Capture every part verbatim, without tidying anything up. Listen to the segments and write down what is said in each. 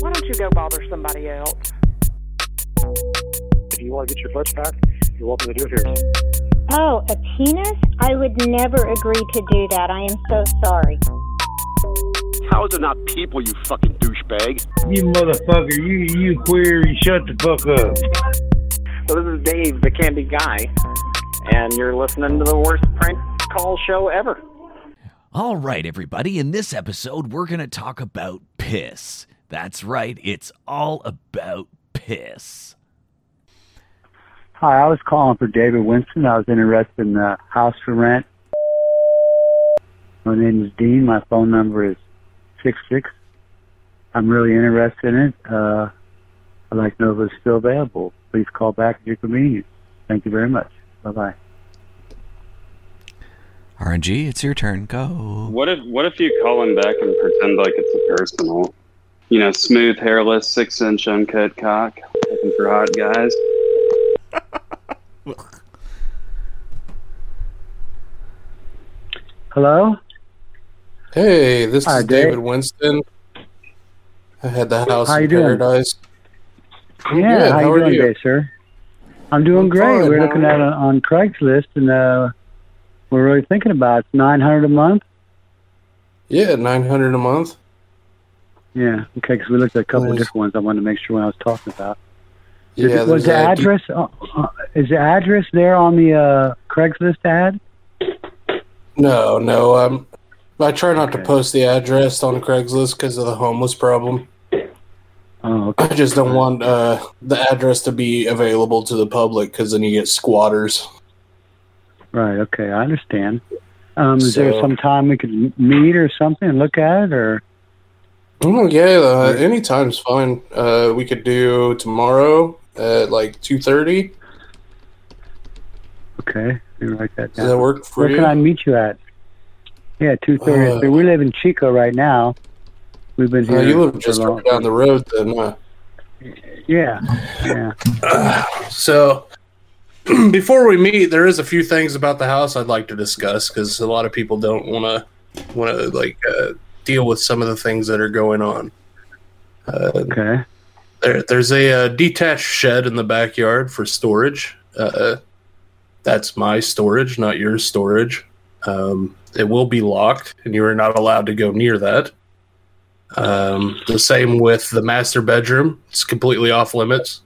Why don't you go bother somebody else? If you want to get your flesh back, you're welcome to do it here. Oh, a penis? I would never agree to do that. I am so sorry. How is it not people, you fucking douchebag? You motherfucker, you, you queer, you shut the fuck up. So this is Dave, the Candy Guy, and you're listening to the worst prank call show ever. All right, everybody, in this episode, we're going to talk about piss. That's right, it's all about piss. Hi, I was calling for David Winston. I was interested in the house for rent. My name is Dean. My phone number is six six. I'm really interested in it. Uh, I'd like to know if it's still available. Please call back at your convenience. Thank you very much. Bye-bye. R N G, it's your turn. Go. What if What if you call him back and pretend like it's a personal? You know, smooth, hairless, six-inch uncut cock. Looking for hot guys. Hello? Hey, this Hi, is David Dave. Winston. I had the house in paradise. Doing? Yeah, good. how, how you are doing you? Today, sir? I'm doing I'm great. Fine, We're looking at on, on Craigslist, and uh, we're really thinking about it. nine hundred dollars a month? Yeah, nine hundred dollars a month. Yeah, okay, because we looked at a couple nice. of different ones. I wanted to make sure what I was talking about. Is yeah, it, was the ad- address uh, uh, is the address there on the uh, Craigslist ad? No, no. Um, I try not okay. to post the address on Craigslist because of the homeless problem. Oh, okay. I just don't want uh, the address to be available to the public because then you get squatters. Right. Okay, I understand. Um, is so, there some time we could meet or something and look at it, or? Oh yeah, uh, any time's fine. Uh, we could do tomorrow at like two thirty. Okay, you write that down. Does that work for you? Where can I meet you at? Yeah, two thirty. Uh, so we live in Chico right now. We've been here. Uh, you live just right down the road, then. Uh, yeah, yeah. Uh, so before we meet, there is a few things about the house I'd like to discuss because a lot of people don't want to want to like uh, deal with some of the things that are going on. Uh, okay. There, there's a, a detached shed in the backyard for storage. Uh, that's my storage, not your storage. Um, it will be locked, and you are not allowed to go near that. Um, the same with the master bedroom. It's completely off limits.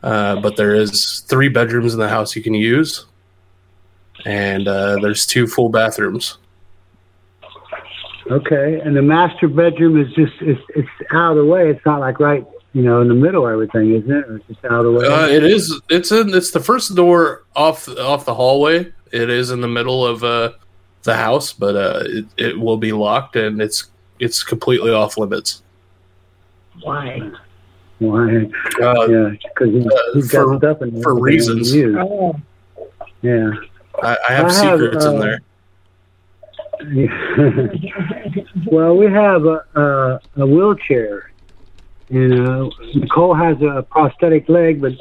Uh, but there is three bedrooms in the house you can use, and uh, there's two full bathrooms. Okay, and the master bedroom is just, it's, it's out of the way. It's not like right, you know, in the middle of everything, isn't it? It's just out of the way. Uh, it is. It's in, it's the first door off off the hallway. It is in the middle of uh, the house, but uh, it, it will be locked, and it's it's completely off limits. Why? Why? Uh, yeah, because he's, uh, he's got for, stuff in there. For reasons. Oh. Yeah. I, I have I secrets have, uh, in there. Well, we have a, a, a wheelchair, and uh, Nicole has a prosthetic leg, but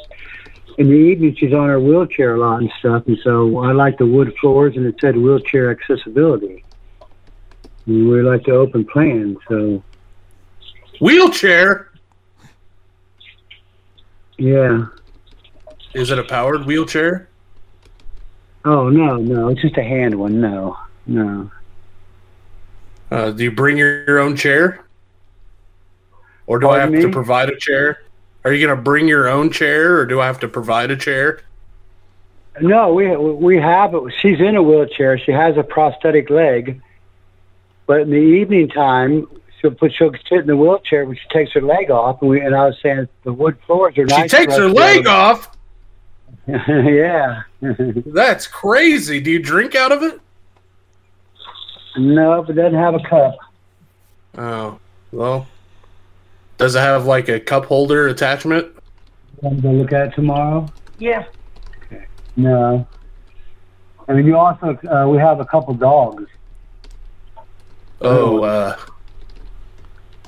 in the evening she's on her wheelchair a lot and stuff, and so I like the wood floors, and it said wheelchair accessibility. And we like the open plan, so... Wheelchair? Yeah. Is it a powered wheelchair? Oh, no, no, it's just a hand one, no, no. Uh, do you bring your, your own chair? Or do Pardon I have me? to provide a chair? Are you going to bring your own chair, or do I have to provide a chair? No, we we have it. She's in a wheelchair. She has a prosthetic leg. But in the evening time, she'll, put, she'll sit in the wheelchair when she takes her leg off. And, we, and I was saying the wood floors are nice. She takes her leg off? Yeah. That's crazy. Do you drink out of it? No, but it doesn't have a cup. Oh, well. Does it have, like, a cup holder attachment? Want to go look at it tomorrow? Yeah. Okay. No. I mean, you also, uh, we have a couple dogs. Oh, uh,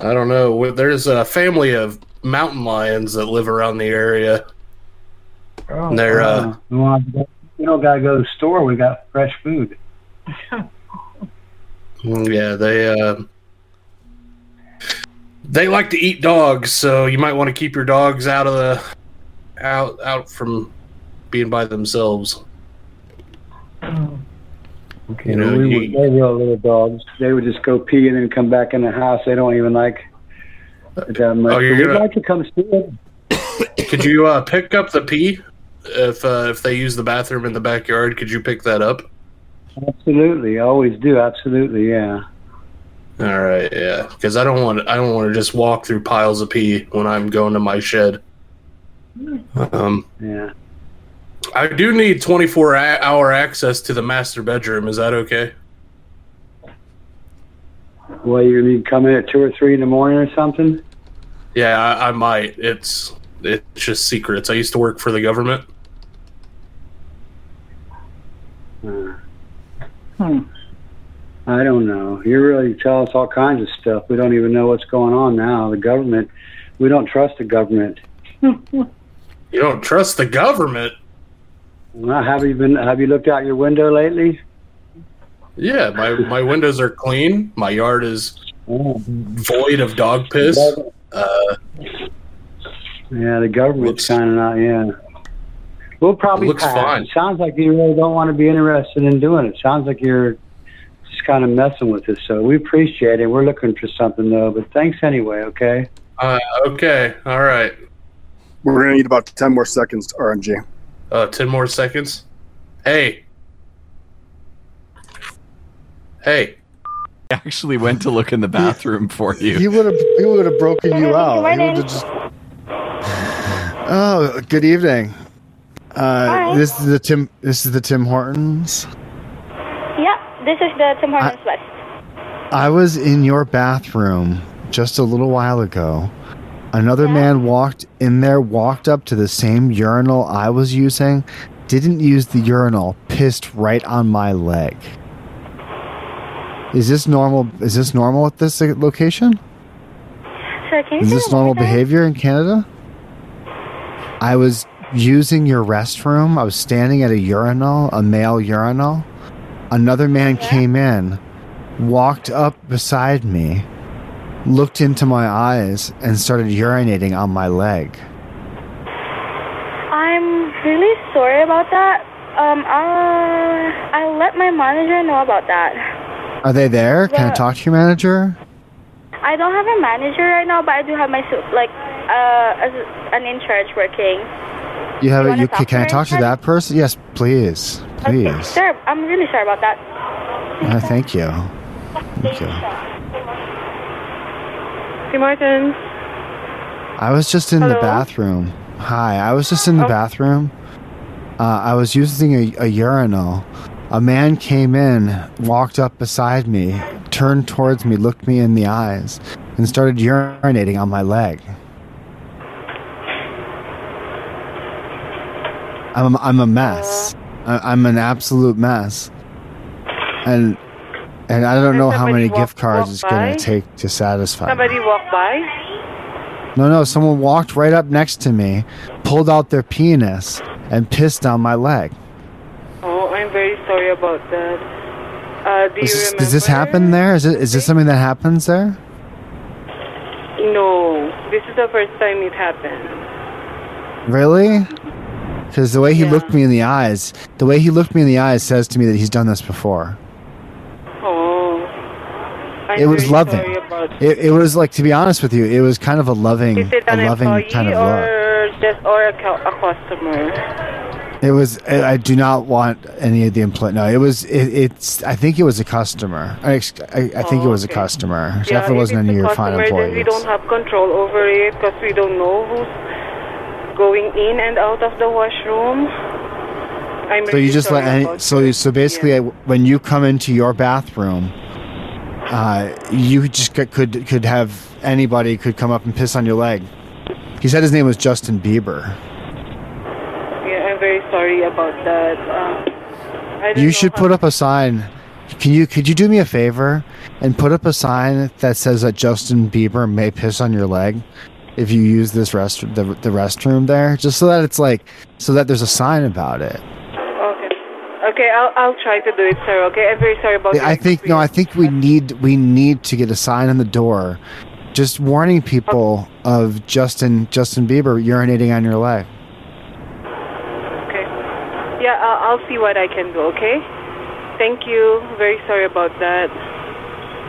I don't know. There's a family of mountain lions that live around the area. Oh, they're, uh, we don't got to go to the store. We got fresh food. Yeah, they uh, They like to eat dogs, so you might want to keep your dogs out of the out out from being by themselves. Oh. Okay, you know, we you, were, they were little dogs. They would just go pee and then come back in the house. They don't even like that much. Oh, you're gonna, like to come see them. Could you uh, pick up the pee if uh, if they use the bathroom in the backyard? Could you pick that up? Absolutely, I always do. Absolutely, yeah. All right, yeah, because I don't want I don't want to just walk through piles of pee when I'm going to my shed. Um, yeah. I do need twenty-four hour access to the master bedroom. Is that okay? Well, you need to come in at two or three in the morning or something? Yeah, I, I might. It's it's just secrets. I used to work for the government. Uh, hmm. I don't know. You really tell us all kinds of stuff. We don't even know what's going on now. The government, we don't trust the government. You don't trust the government? Well, have you been? Have you looked out your window lately? Yeah, my, my windows are clean. My yard is void of dog piss. Uh, yeah, the government's kind of not. Yeah, we'll probably. It looks pass. Fine. It sounds like you really don't want to be interested in doing it. It sounds like you're just kind of messing with us. So we appreciate it. We're looking for something though. But thanks anyway. Okay. Uh, okay. All right. We're gonna need about ten more seconds, R M G. Uh, ten more seconds. Hey. Hey. I actually went to look in the bathroom for you. He would have. He would have broken you out. He would have just... Oh, good evening. Uh, this is the Tim. This is the Tim Hortons. Yep, this is the Tim Hortons I, West. I was in your bathroom just a little while ago. Another yeah. man walked in there, walked up to the same urinal I was using, didn't use the urinal, pissed right on my leg. Is this normal? Is this normal at this location? Sir, can you is this normal behavior in Canada? I was using your restroom. I was standing at a urinal, a male urinal. Another man yeah. came in, walked up beside me, looked into my eyes and started urinating on my leg. I'm really sorry about that. Um, I I let my manager know about that. Are they there? Can yeah. I talk to your manager? I don't have a manager right now, but I do have my like uh an in charge working. You have you a you can, can I talk to that person? Yes, please, please. Okay, sir, I'm really sorry about that. Uh, thank you. Thank you. Tim Hortons. I was just in Hello? the bathroom. Hi, I was just in the oh. bathroom. Uh, I was using a, a urinal. A man came in, walked up beside me, turned towards me, looked me in the eyes, and started urinating on my leg. I'm I'm a mess. I, I'm an absolute mess. And. And I don't Did know how many walk, gift cards it's going to take to satisfy. Somebody walked by? No, no. Someone walked right up next to me, pulled out their penis, and pissed on my leg. Oh, I'm very sorry about that. Uh, do is you this, remember? Does this happen there? Is, it, is this something that happens there? No. This is the first time it happened. Really? Because the way he yeah. looked me in the eyes, the way he looked me in the eyes says to me that he's done this before. It I'm was loving. It, it was like, to be honest with you, it was kind of a loving, Is it an a loving employee kind of love. Or just or a, a customer. It was. I, I do not want any of the employee. No, it was. It, it's. I think it was a customer. I, I, I think oh, it was okay. a customer. Yeah, definitely wasn't any of your fine employees. We don't have control over it because we don't know who's going in and out of the washroom. I'm so really you just let. Any, so you, so basically, yeah. when you come into your bathroom. Uh, you just could could have anybody could come up and piss on your leg. He said his name was Justin Bieber. Yeah, I'm very sorry about that. Um, I you should put up a sign. Can you could you do me a favor and put up a sign that says that Justin Bieber may piss on your leg if you use this rest the the restroom there, just so that it's like so that there's a sign about it. Okay, I'll I'll try to do it, sir. Okay, I'm very sorry about that. I think no, I think we need we need to get a sign on the door just warning people of Justin Justin Bieber urinating on your leg. Okay. Yeah, I'll, I'll see what I can do, okay? Thank you. Very sorry about that.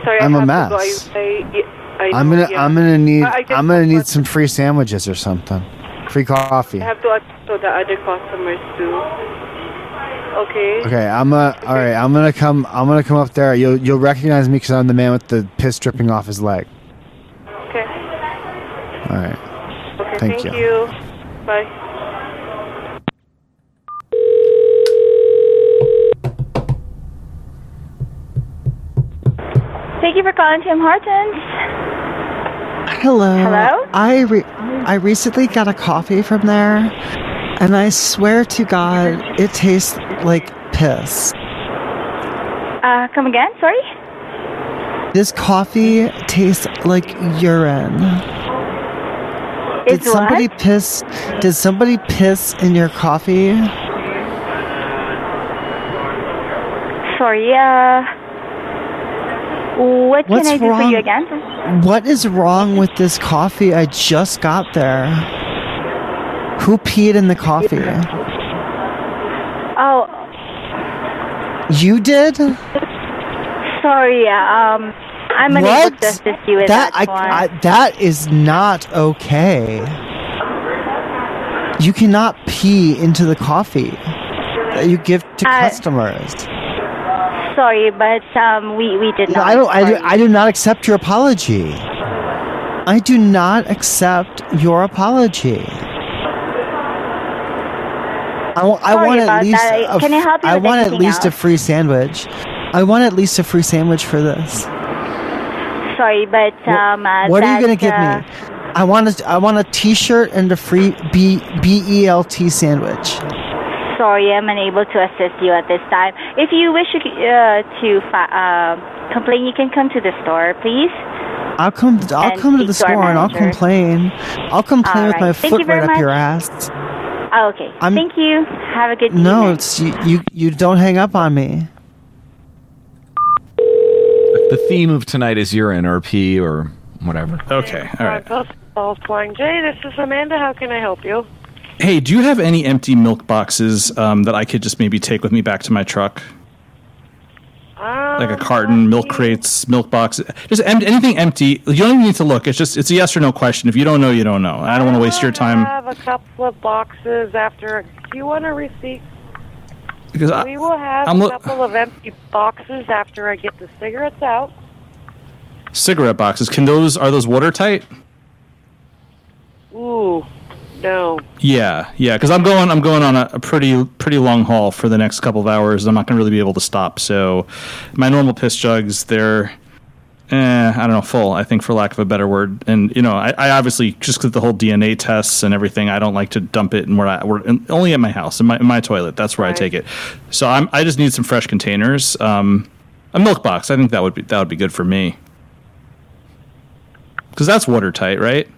Sorry, I'm I a mess. To go. I, I, I I'm gonna yeah. I'm gonna need I, I I'm gonna need some free sandwiches or something, free coffee. I have to ask so the other customers too. Okay. Okay. I'm a. Okay. All right. I'm gonna come. I'm gonna come up there. You'll you'll recognize me because I'm the man with the piss dripping off his leg. Okay. All right. Okay. Thank, thank you. you. Bye. Thank you for calling Tim Hortons. Hello. Hello? I re- I recently got a coffee from there, and I swear to God, it tastes like piss. Uh, come again? Sorry? This coffee tastes like urine. It's did somebody what? piss? Did somebody piss in your coffee? Sorry, uh... What What's can I do wrong? for you again? What is wrong with this coffee? I just got there. Who peed in the coffee? Oh. You did? Sorry, um, I'm unable to assist you with that, that I, I, That is not okay. You cannot pee into the coffee that you give to uh, customers. Sorry, but um, we, we did not. I don't. I do, I do not accept your apology. I do not accept your apology. I, w- I want at least. A, Can I help you? I with want at least else? a free sandwich. I want at least a free sandwich for this. Sorry, but um. Uh, what that, are you going to give uh, me? I want a. I want a T-shirt and a free B B E L T sandwich. Sorry, I'm unable to assist you at this time. If you wish uh, to fi- uh, complain, you can come to the store, please. I'll come. I'll come to the store and I'll complain. I'll complain with my foot right up your ass. Oh, okay. I'm, Thank you. Have a good evening. No, it's you, you. You don't hang up on me. The theme of tonight is urine or pee or whatever. Okay. All right. All flying Jay. This is Amanda. How can I help you? Hey, do you have any empty milk boxes um, that I could just maybe take with me back to my truck? Um, like a carton, milk crates, milk boxes, just em- anything empty. You don't even need to look. It's just it's a yes or no question. If you don't know, you don't know. I don't want to waste your time. I have a couple of boxes after. Do you want a receipt? Because I, we will have I'm a couple lo- of empty boxes after I get the cigarettes out. Cigarette boxes? Can those are those watertight? Ooh. No. Yeah, yeah, because I'm going, I'm going on a, a pretty, pretty long haul for the next couple of hours. I'm not going to really be able to stop. So, my normal piss jugs—they're, eh, I don't know, full. I think, for lack of a better word. And you know, I, I obviously just because the whole D N A tests and everything, I don't like to dump it, and we're, not, we're in, only at my house, in my, in my toilet. That's where right. I take it. So I'm, I just need some fresh containers, um, a milk box. I think that would be that would be good for me, because that's watertight, right?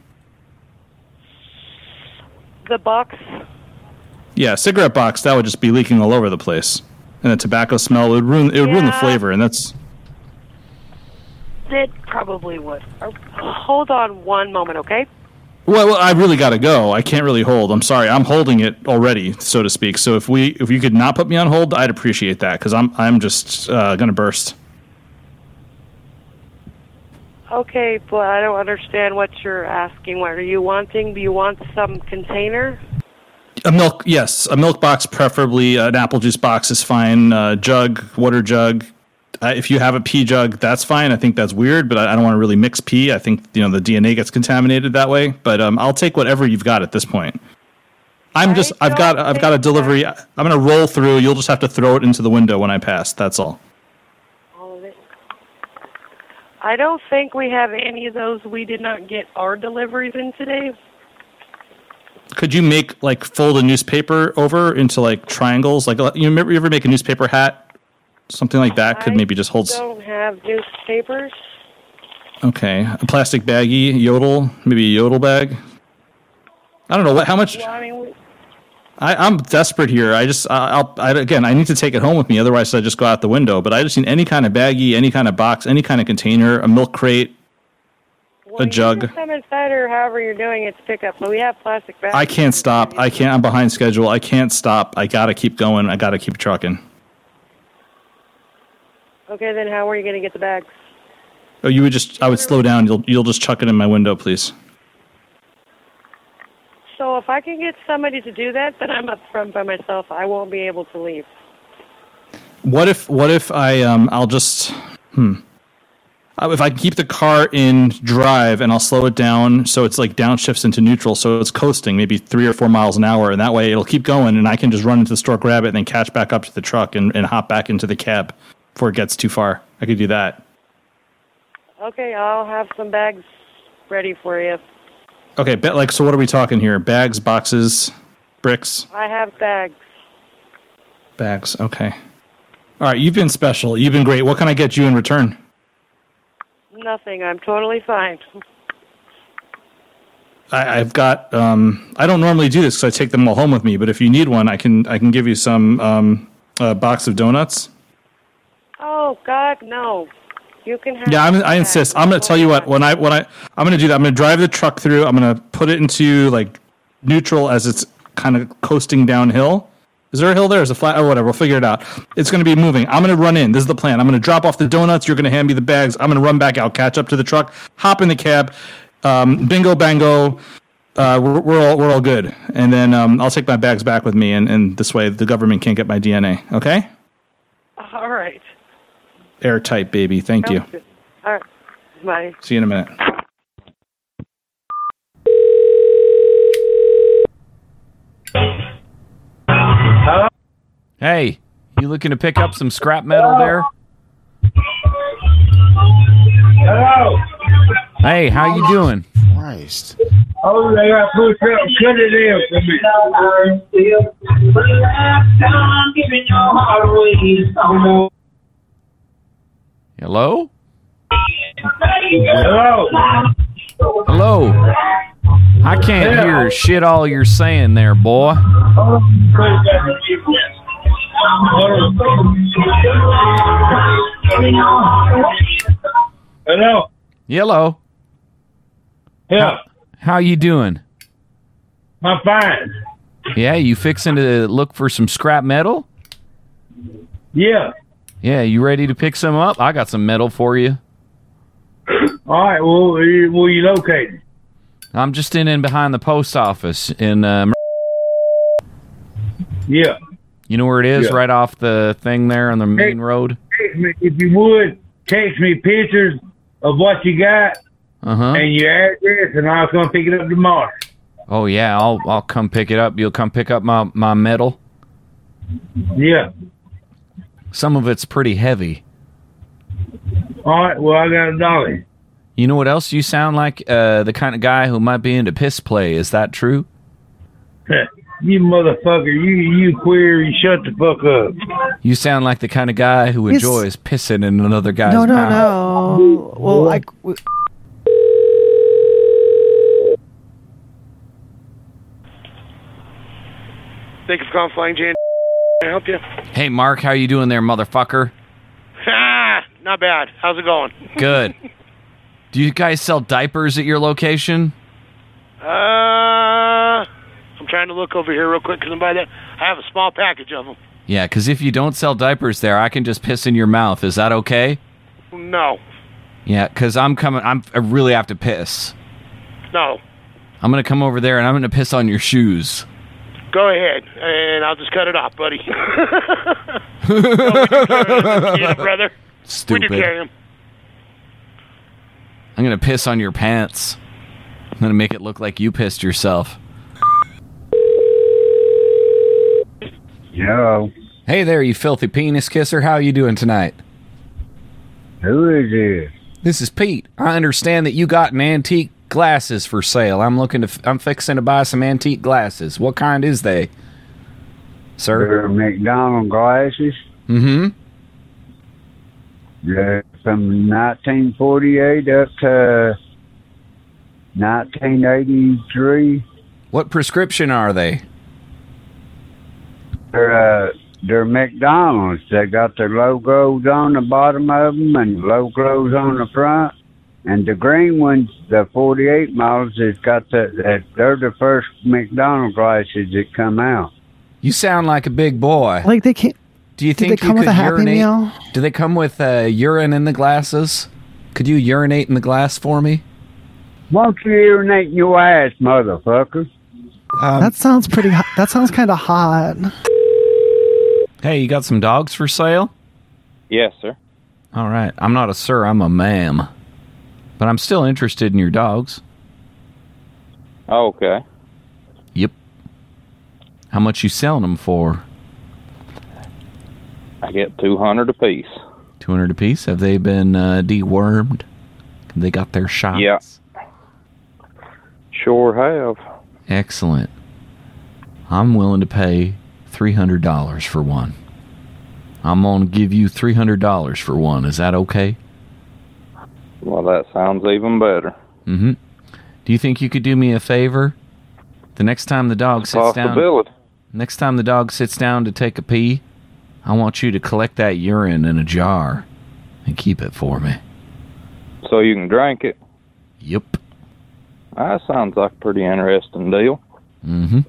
The box? Yeah, cigarette box, that would just be leaking all over the place. And the tobacco smell would ruin it would yeah. ruin the flavor, and that's it probably would. Hold on one moment, okay? Well, well I really got to go. I can't really hold. I'm sorry. I'm holding it already, so to speak. So if we if you could not put me on hold, I'd appreciate that cuz I'm I'm just uh, going to burst. Okay, but I don't understand what you're asking. What are you wanting? Do you want some container? A milk, yes. A milk box, preferably. An apple juice box is fine. Uh, jug, water jug. Uh, if you have a pee jug, that's fine. I think that's weird, but I, I don't want to really mix pee. I think you know the D N A gets contaminated that way. But um, I'll take whatever you've got at this point. I'm just. I've got. I've got a delivery. I'm gonna roll through. You'll just have to throw it into the window when I pass. That's all. I don't think we have any of those. We did not get our deliveries in today. Could you make, like, fold a newspaper over into, like, triangles? Like, you remember, you ever make a newspaper hat? Something like that could I maybe just hold... I don't s- have newspapers. Okay. A plastic baggie, yodel, maybe a yodel bag. I don't know. what. How much... Well, I mean, we- I, I'm desperate here. I just, I, I'll, I, again, I need to take it home with me. Otherwise, I just go out the window. But I just need any kind of baggie, any kind of box, any kind of container, a milk crate. well, a jug. You can come inside or however you're doing it to pick up, but we have plastic bags. I can't stop. I can't. I'm behind schedule. I can't stop. I gotta keep going. I gotta keep trucking. Okay, then how are you gonna get the bags? Oh, you would just. I would slow down. You'll you'll just chuck it in my window, please. So if I can get somebody to do that, then I'm up front by myself. I won't be able to leave. What if? What if I? Um, I'll just. Hmm. If I can keep the car in drive and I'll slow it down so it's like downshifts into neutral, so it's coasting maybe three or four miles an hour, and that way it'll keep going and I can just run into the store, grab it, and then catch back up to the truck and, and hop back into the cab before it gets too far. I could do that. Okay, I'll have some bags ready for you. Okay, but like, so what are we talking here? Bags, boxes, bricks? I have bags. Bags, okay. All right, you've been special. You've been great. What can I get you in return? Nothing. I'm totally fine. I, I've got. Um, I don't normally do this because I take them all home with me. But if you need one, I can. I can give you some um, a box of donuts. Oh God, no! You can have. Yeah, I'm, I insist. I'm going to tell you what. When I when I I'm going to do that. I'm going to drive the truck through. I'm going to put it into like neutral as it's kind of coasting downhill. Is there a hill there? Is a flat? Or whatever. We'll figure it out. It's going to be moving. I'm going to run in. This is the plan. I'm going to drop off the donuts. You're going to hand me the bags. I'm going to run back out, catch up to the truck, hop in the cab. Um, bingo, bango. Uh, we're, we're all we're all good. And then um, I'll take my bags back with me, and, and this way the government can't get my D N A. Okay? All right. Airtight, baby. Thank you. Good. All right. Bye. See you in a minute. Hey, you looking to pick up some scrap metal there? Hello. Hey, how you doing? Christ. Oh, they got food truck. Cut it in for me. Hello? Hello. Hello. I can't yeah. hear shit all you're saying there, boy. Hello. Hello. Yeah. How, how you doing? I'm fine. Yeah, you fixing to look for some scrap metal? Yeah. Yeah, you ready to pick some up? I got some metal for you. All right, well, where you located? I'm just in and behind the post office in... Um, yeah. You know where it is, yeah. right off the thing there on the main road? Me, if you would, text me pictures of what you got uh-huh. and your address, and I'll come pick it up tomorrow. Oh, yeah, I'll I'll come pick it up. You'll come pick up my, my metal? Yeah. Some of it's pretty heavy. All right, well, I got a dolly. You know what else? You sound like uh, the kind of guy who might be into piss play. Is that true? You motherfucker, you you queer, you shut the fuck up. You sound like the kind of guy who it's... enjoys pissing in another guy's mouth. No, no, mouth. no. Well, I... Thank you for calling Flying Jan. Can I help you? Hey, Mark, how you doing there, motherfucker? Ah, not bad. How's it going? Good. Do you guys sell diapers at your location? Uh... I'm trying to look over here real quick because I'm by that. I have a small package of them. Yeah, because if you don't sell diapers there, I can just piss in your mouth. Is that okay? No. Yeah, because I'm coming. I'm, I really have to piss. No. I'm going to come over there and I'm going to piss on your shoes. Go ahead, and I'll just cut it off, buddy. no, we do carry him. Yeah, brother. Stupid. We do carry him. I'm going to piss on your pants. I'm going to make it look like you pissed yourself. Yo. Hey there, you filthy penis kisser. How are you doing tonight? Who is this? This is Pete. I understand that you got an antique glasses for sale. I'm looking to. F- I'm fixing to buy some antique glasses. What kind is they, sir? They're McDonald's glasses. Mm-hmm. Yeah, from nineteen forty-eight up to nineteen eighty-three. What prescription are they? They're, uh, they're McDonald's. They got their logos on the bottom of them and logos on the front. And the green ones, the forty-eight models, it's got that, that they're the first McDonald's glasses that come out. You sound like a big boy. Like they can't. Do you think they come you could with a Happy urinate? Meal? Do they come with uh, urine in the glasses? Could you urinate in the glass for me? Won't you urinate in your ass, motherfucker? Um, that sounds pretty. Ho- that sounds kind of hot. Hey, you got some dogs for sale? Yes, sir. All right. I'm not a sir. I'm a ma'am. But I'm still interested in your dogs. Okay. Yep. How much you selling them for? I get two hundred a piece. two hundred a piece? Have they been uh, dewormed? They got their shots? Yeah. Sure have. Excellent. I'm willing to pay three hundred dollars for one. I'm going to give you three hundred dollars for one. Is that okay? Well, that sounds even better. Mm-hmm. Do you think you could do me a favor? The next time the dog sits down, next time the dog sits down to take a pee, I want you to collect that urine in a jar and keep it for me. So you can drink it? Yep. That sounds like a pretty interesting deal. Mm-hmm.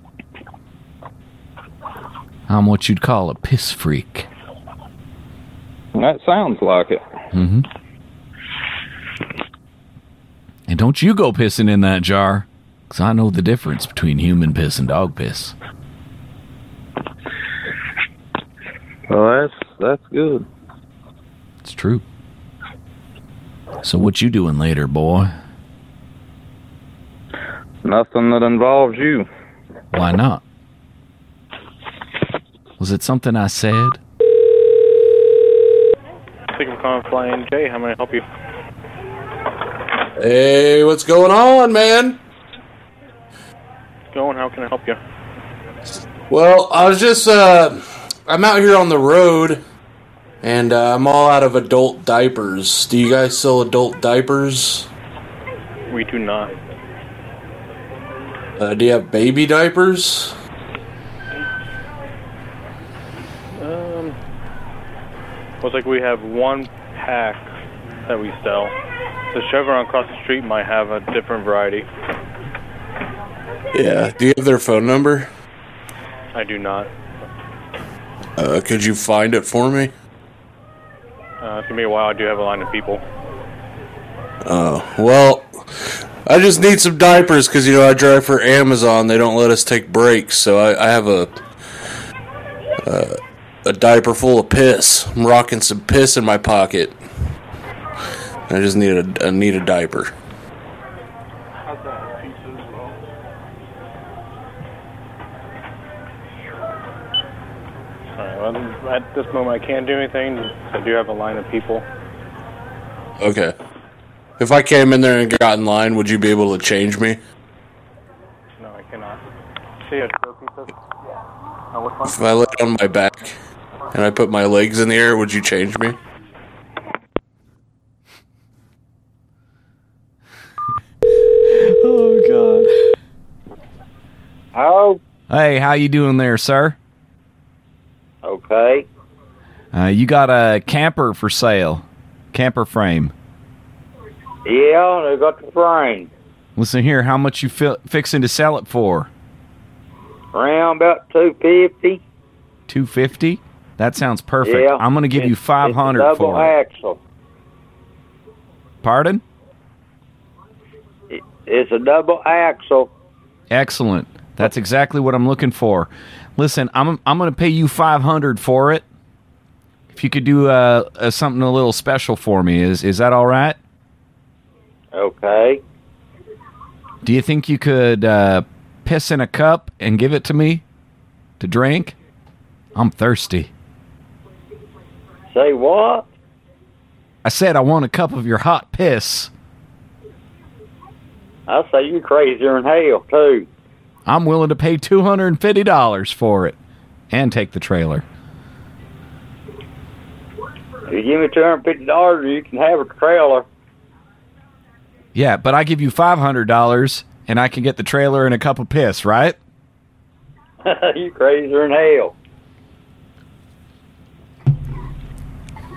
I'm what you'd call a piss freak. That sounds like it. Mm-hmm. And don't you go pissing in that jar, because I know the difference between human piss and dog piss. Well, that's, that's good. It's true. So what you doing later, boy? Nothing that involves you. Why not? Was it something I said? Thank you for calling Flying J. How may I help you? Hey, what's going on, man? What's going? How can I help you? Well, I was just, uh, I'm out here on the road, and uh, I'm all out of adult diapers. Do you guys sell adult diapers? We do not. Uh, do you have baby diapers? Um, looks like we have one pack that we sell. The Chevron across the street might have a different variety. Yeah. Do you have their phone number? I do not. Uh, could you find it for me? Uh, it's going to be a while. I do have a line of people. Oh, uh, well, I just need some diapers because, you know, I drive for Amazon. They don't let us take breaks, so I, I have a uh, a diaper full of piss. I'm rocking some piss in my pocket. I just need a, I need a diaper. All right, well, at this moment, I can't do anything. I do have a line of people. Okay. If I came in there and got in line, would you be able to change me? No, I cannot. See ya. If I lay on my back and I put my legs in the air, would you change me? Oh, God. Hello? Hey, how you doing there, sir? Okay. Uh, you got a camper for sale. Camper frame. Yeah, they got the frame. Listen here, how much you fi- fixing to sell it for? Around about two hundred fifty dollars. two hundred fifty dollars? That sounds perfect. Yeah. I'm going to give it's, you five hundred dollars for it. It's a double axle. Pardon? It's a double axle. Excellent. That's exactly what I'm looking for. Listen, I'm I'm going to pay you five hundred dollars for it. If you could do uh, uh, something a little special for me, is is that all right? Okay. Do you think you could uh, piss in a cup and give it to me to drink? I'm thirsty. Say what? I said I want a cup of your hot piss. I say you're crazier than hell, too. I'm willing to pay two hundred fifty dollars for it and take the trailer. You give me two hundred fifty dollars, you can have a trailer. Yeah, but I give you five hundred dollars, and I can get the trailer and a cup of piss, right? You crazier than hell.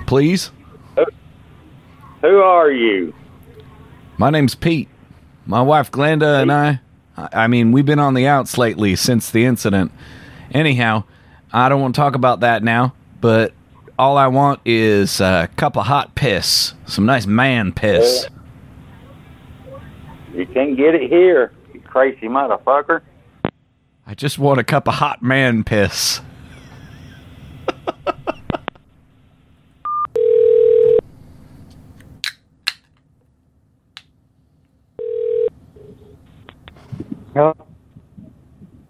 Please? Who, who are you? My name's Pete. My wife Glenda and I, I mean, we've been on the outs lately since the incident. Anyhow, I don't want to talk about that now, but all I want is a cup of hot piss. Some nice man piss. You can't get it here, you crazy motherfucker. I just want a cup of hot man piss.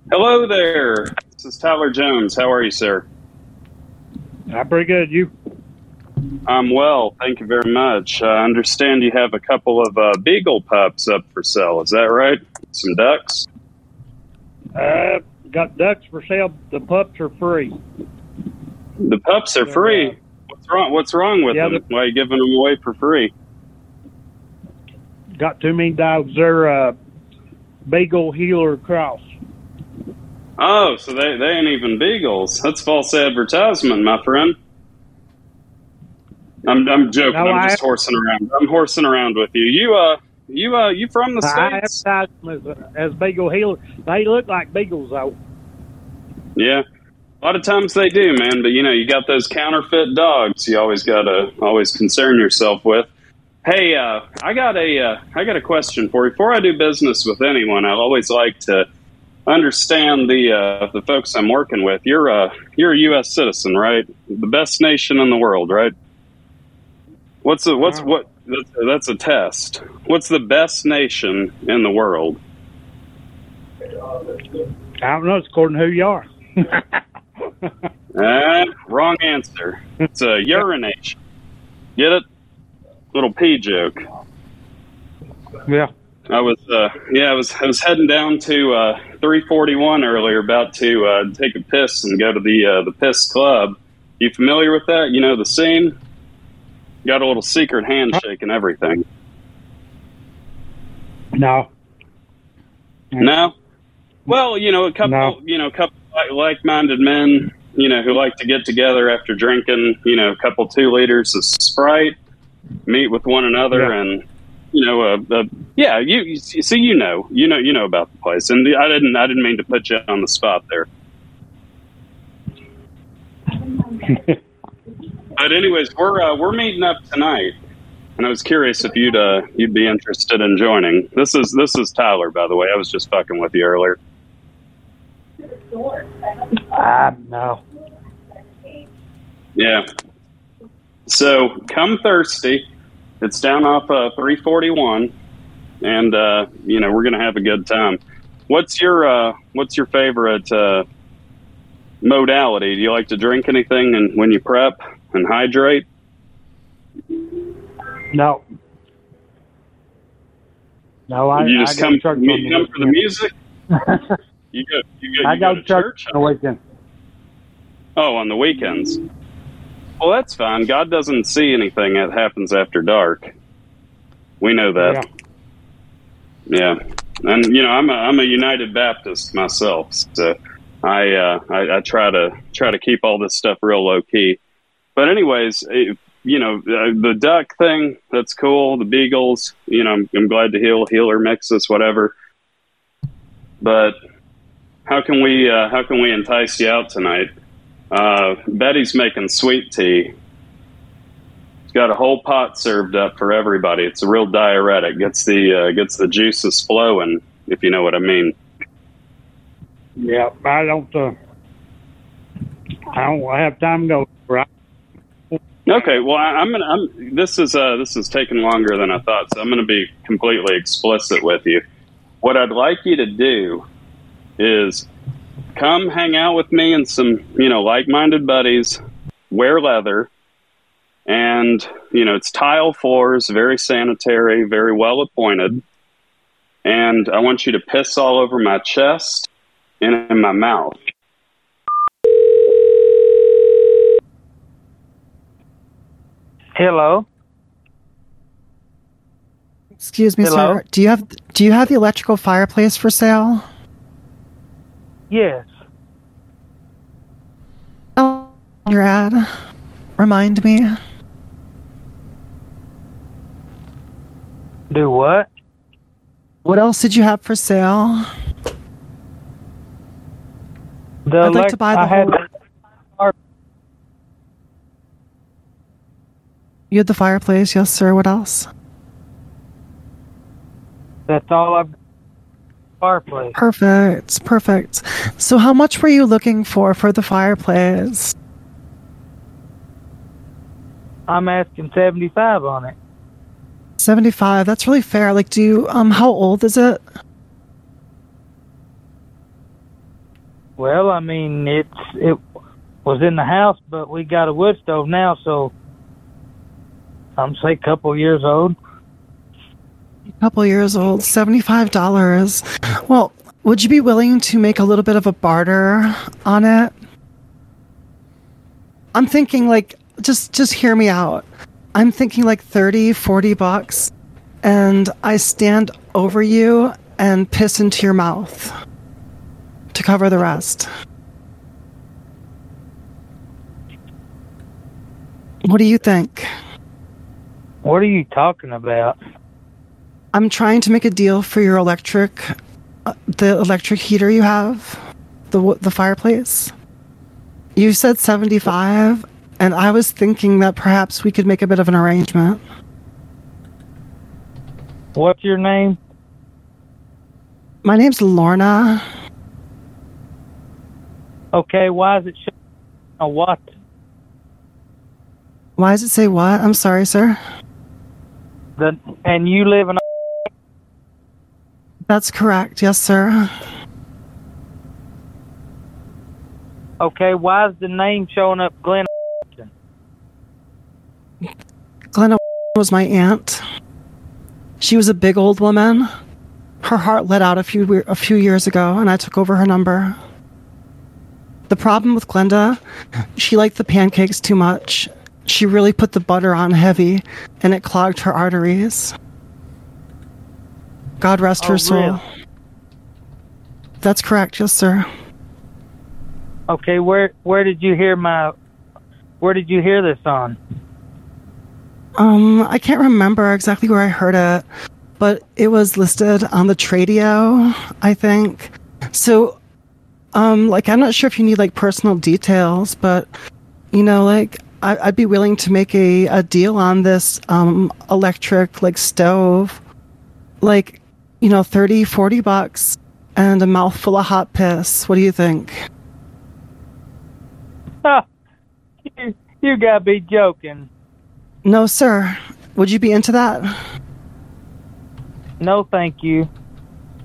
Hello there. This is Tyler Jones. How are you, sir? I'm pretty good. You? I'm well. Thank you very much. I understand you have a couple of uh, beagle pups up for sale. Is that right? Some ducks? Uh, got ducks for sale. The pups are free. The pups are free? Uh, what's wrong? What's wrong with yeah, them? The, Why are you giving them away for free? Got too many dogs. They're uh, beagle heeler cross. Oh, so they, they ain't even beagles. That's false advertisement, my friend. I'm I'm joking. No, I'm I just horsing around. I'm horsing around with you. You uh you uh you from the States? I advertise them as, as beagle healer. They look like beagles though. Yeah, a lot of times they do, man. But you know, you got those counterfeit dogs. You always gotta always concern yourself with. Hey, uh, I got a uh, I got a question for you. Before I do business with anyone, I always like to understand the uh, the folks I'm working with. You're a you're a U S citizen, right? The best nation in the world, right? What's the, what's wow. what? That's, that's a test. What's the best nation in the world? I don't know. It's according to who you are. uh, wrong answer. It's a urination. Get it? Little pee joke. Yeah. I was, uh, yeah, I was, I was heading down to uh, three forty-one earlier, about to uh, take a piss and go to the uh, the piss club. You familiar with that? You know the scene. Got a little secret handshake and everything. No. No. Well, you know, a couple, no. you know, a couple like-minded men, you know, who like to get together after drinking, you know, a couple two liters of Sprite, meet with one another, yeah. and. You know, uh, uh, yeah. You, you see, you know, you know, you know about the place, and the, I didn't, I didn't mean to put you on the spot there. But anyways, we're uh, we're meeting up tonight, and I was curious if you'd uh, you'd be interested in joining. This is this is Tyler, by the way. I was just fucking with you earlier. Ah, uh, no. Yeah. So come Thursday. It's down off uh, three forty-one, and uh, you know we're gonna have a good time. What's your uh, what's your favorite uh, modality? Do you like to drink anything and when you prep and hydrate? No, no. I you just I come, church you come for the music. you go. You go. You I go, go to church, church on the weekend. Oh, on the weekends. Well, that's fine. God doesn't see anything that happens after dark. We know that. Yeah, yeah. And you know, I'm a, I'm a United Baptist myself, so I, uh, I I try to try to keep all this stuff real low key. But anyways, it, you know, the duck thing, that's cool. The beagles, you know, I'm, I'm glad to heal healer mixes, whatever. But how can we uh, how can we entice you out tonight? Uh, Betty's making sweet tea. She's got a whole pot served up for everybody. It's a real diuretic. Gets the uh, gets the juices flowing, if you know what I mean. Yeah, I don't. Uh, I don't have time to go. Right? Okay. Well, I, I'm gonna. I'm, this is uh, this is taking longer than I thought, so I'm gonna be completely explicit with you. What I'd like you to do is. Come hang out with me and some, you know, like-minded buddies, wear leather, and, you know, it's tile floors, very sanitary, very well appointed, and I want you to piss all over my chest and in my mouth. Hello? Excuse me, Hello? Sir. Do you have do you have the electrical fireplace for sale? Yes. Oh, your ad. Remind me. Do what? What else did you have for sale? The I'd elect- like to buy the I whole... Had- You had the fireplace, yes, sir. What else? That's all I've got. Fireplace. Perfect, perfect. So how much were you looking for for the fireplace? I'm asking seventy-five on it. seventy-five, that's really fair. Like, do you, um, how old is it? Well, I mean, it's, it was in the house, but we got a wood stove now, so I'm say a couple years old. A couple years old, seventy-five dollars. Well, would you be willing to make a little bit of a barter on it? I'm thinking like, just just hear me out. I'm thinking like thirty, forty bucks, and I stand over you and piss into your mouth to cover the rest. What do you think? What are you talking about? I'm trying to make a deal for your electric, uh, the electric heater you have, the the fireplace. You said seventy-five, and I was thinking that perhaps we could make a bit of an arrangement. What's your name? My name's Lorna. Okay, why is it showing a what? Why does it say what? I'm sorry, sir. The, and you live in a... That's correct. Yes, sir. Okay, why is the name showing up Glenn? Glenn was my aunt. She was a big old woman. Her heart let out a few a few years ago, and I took over her number. The problem with Glenda, she liked the pancakes too much. She really put the butter on heavy, and it clogged her arteries. God rest oh, her soul. Really? That's correct, yes, sir. Okay, where where did you hear my? Where did you hear this on? Um, I can't remember exactly where I heard it, but it was listed on the Tradio, I think. So, um, like I'm not sure if you need like personal details, but you know, like. I'd be willing to make a, a deal on this um, electric like stove, like, you know, thirty, forty bucks and a mouthful of hot piss. What do you think? Oh, you, you gotta be joking. No, sir. Would you be into that? No, thank you.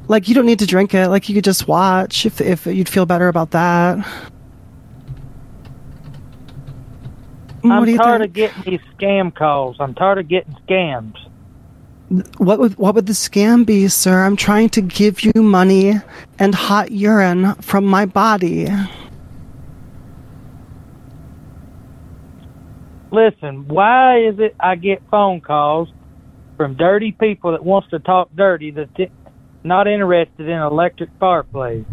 Like, you don't need to drink it. Like, you could just watch if if you'd feel better about that. What I'm tired think? of getting these scam calls. I'm tired of getting scams. What would what would the scam be, sir? I'm trying to give you money and hot urine from my body. Listen, why is it I get phone calls from dirty people that wants to talk dirty that's not interested in electric fireplace?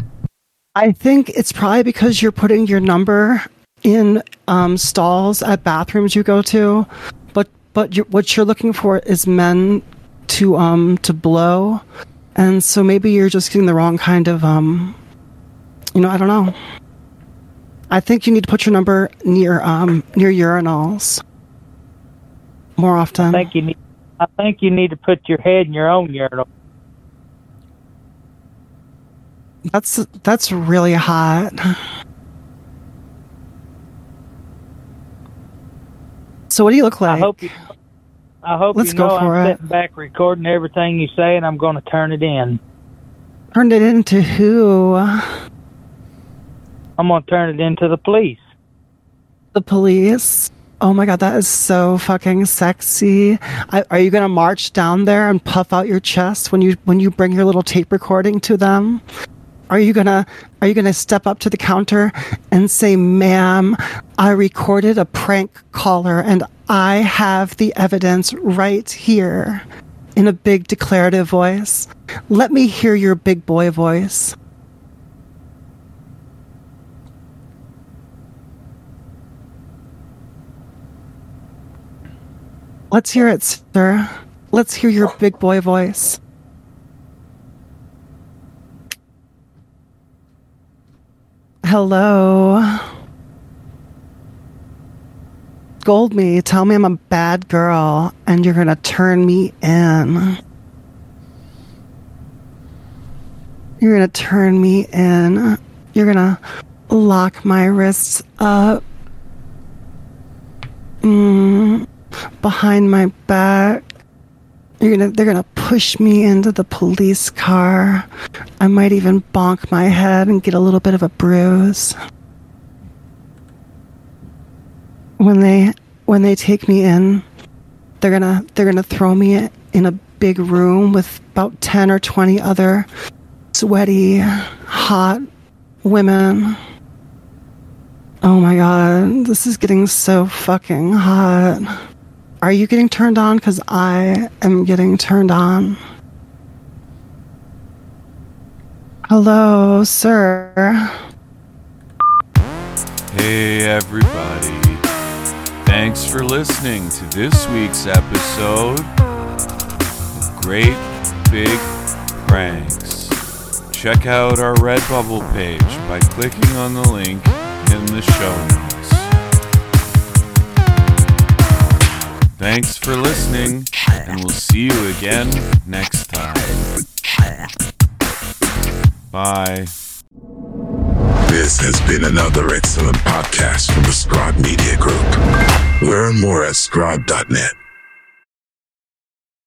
I think it's probably because you're putting your number in um, stalls at bathrooms you go to, but but you're, what you're looking for is men to um to blow, and so maybe you're just getting the wrong kind of um, you know, I don't know. I think you need to put your number near um near urinals more often. I think you need. I think you need to put your head in your own urinal. That's that's really hot. So what do you look like? I hope you, I hope Let's you know go for I'm it. sitting back recording everything you say, and I'm going to turn it in. Turn it into who? I'm going to turn it into the police. The police? Oh, my God, that is so fucking sexy. I, are you going to march down there and puff out your chest when you when you bring your little tape recording to them? Are you gonna Are you gonna step up to the counter and say, "Ma'am, I recorded a prank caller, and I have the evidence right here," in a big declarative voice? Let me hear your big boy voice. Let's hear it, sir. Let's hear your big boy voice. Hello. Scold me. Tell me I'm a bad girl and you're going to turn me in. You're going to turn me in. You're going to lock my wrists up. Mm, behind my back. You're gonna, they're going to push me into the police car. I might even bonk my head and get a little bit of a bruise. When they when they take me in, they're gonna they're gonna throw me in a big room with about ten or twenty other sweaty, hot women. Oh my god, this is getting so fucking hot. Are you getting turned on? Because I am getting turned on. Hello, sir. Hey, everybody. Thanks for listening to this week's episode of Great Big Pranks. Check out our Redbubble page by clicking on the link in the show notes. Thanks for listening, and we'll see you again next time. Bye. This has been another excellent podcast from the Scribe Media Group. Learn more at scribe dot net.